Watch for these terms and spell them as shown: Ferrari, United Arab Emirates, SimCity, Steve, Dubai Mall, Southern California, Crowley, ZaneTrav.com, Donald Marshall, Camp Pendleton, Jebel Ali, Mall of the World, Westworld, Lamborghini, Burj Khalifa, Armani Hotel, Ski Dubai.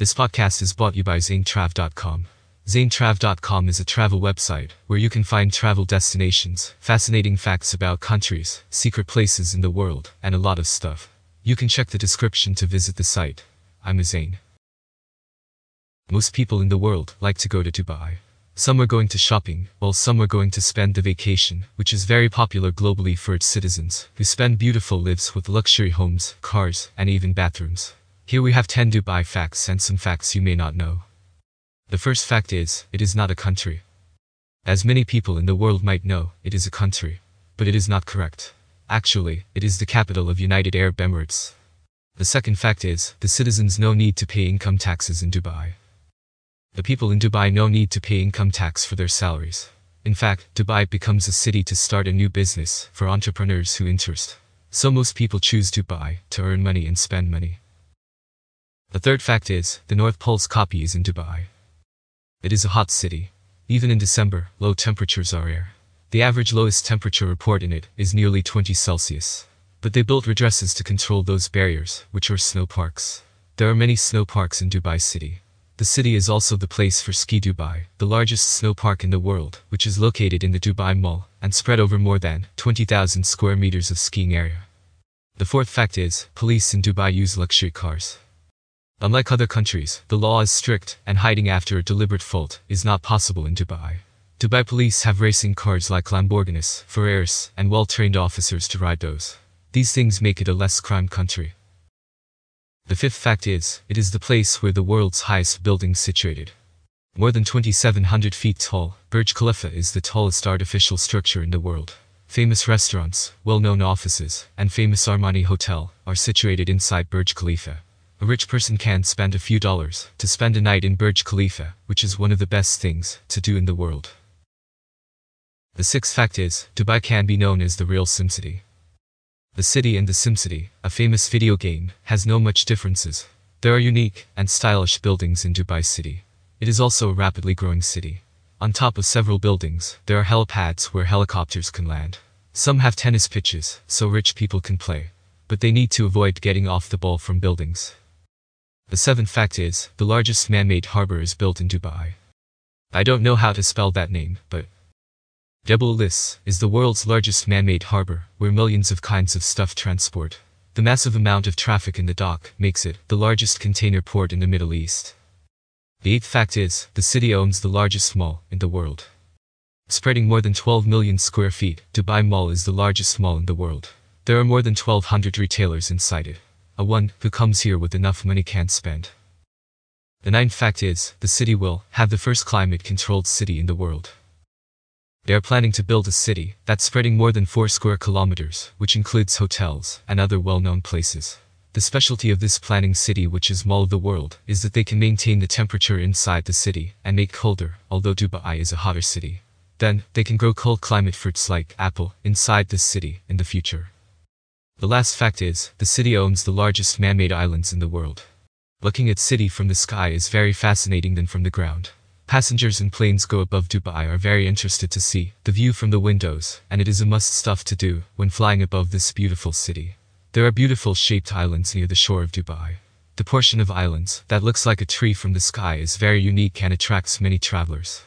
This podcast is brought to you by ZaneTrav.com. ZaneTrav.com is a travel website where you can find travel destinations, fascinating facts about countries, secret places in the world, and a lot of stuff. You can check the description to visit the site. I'm Zane. Most people in the world like to go to Dubai. Some are going to shopping, while some are going to spend the vacation, which is very popular globally for its citizens, who spend beautiful lives with luxury homes, cars, and even bathrooms. Here we have 10 Dubai facts and some facts you may not know. The first fact is, it is not a country. As many people in the world might know, it is a country. But it is not correct. Actually, it is the capital of United Arab Emirates. The second fact is, the citizens no need to pay income taxes in Dubai. The people in Dubai no need to pay income tax for their salaries. In fact, Dubai becomes a city to start a new business for entrepreneurs who interest. So most people choose Dubai to earn money and spend money. The third fact is, the North Pole's copy is in Dubai. It is a hot city. Even in December, low temperatures are rare. The average lowest temperature report in it is nearly 20 Celsius. But they built redresses to control those barriers, which are snow parks. There are many snow parks in Dubai City. The city is also the place for Ski Dubai, the largest snow park in the world, which is located in the Dubai Mall, and spread over more than 20,000 square meters of skiing area. The fourth fact is, police in Dubai use luxury cars. Unlike other countries, the law is strict, and hiding after a deliberate fault is not possible in Dubai. Dubai police have racing cars like Lamborghinis, Ferraris, and well-trained officers to ride those. These things make it a less crime country. The fifth fact is, it is the place where the world's highest building is situated. More than 2,700 feet tall, Burj Khalifa is the tallest artificial structure in the world. Famous restaurants, well-known offices, and famous Armani Hotel are situated inside Burj Khalifa. A rich person can spend a few dollars to spend a night in Burj Khalifa, which is one of the best things to do in the world. The sixth fact is, Dubai can be known as the real SimCity. The city and the SimCity, a famous video game, has no much differences. There are unique and stylish buildings in Dubai City. It is also a rapidly growing city. On top of several buildings, there are helipads where helicopters can land. Some have tennis pitches, so rich people can play. But they need to avoid getting off the ball from buildings. The seventh fact is, the largest man-made harbor is built in Dubai. I don't know how to spell that name, but Jebel Ali is the world's largest man-made harbor, where millions of kinds of stuff transport. The massive amount of traffic in the dock makes it the largest container port in the Middle East. The eighth fact is, the city owns the largest mall in the world. Spreading more than 12 million square feet, Dubai Mall is the largest mall in the world. There are more than 1,200 retailers inside it. A one who comes here with enough money can spend. The ninth fact is, the city will have the first climate-controlled city in the world. They are planning to build a city that's spreading more than 4 square kilometers, which includes hotels and other well-known places. The specialty of this planning city, which is Mall of the World, is that they can maintain the temperature inside the city and make colder, although Dubai is a hotter city. Then, they can grow cold climate fruits like apple inside this city in the future. The last fact is, the city owns the largest man-made islands in the world. Looking at city from the sky is very fascinating than from the ground. Passengers and planes go above Dubai are very interested to see the view from the windows, and it is a must stuff to do when flying above this beautiful city. There are beautiful shaped islands near the shore of Dubai. The portion of islands that looks like a tree from the sky is very unique and attracts many travelers.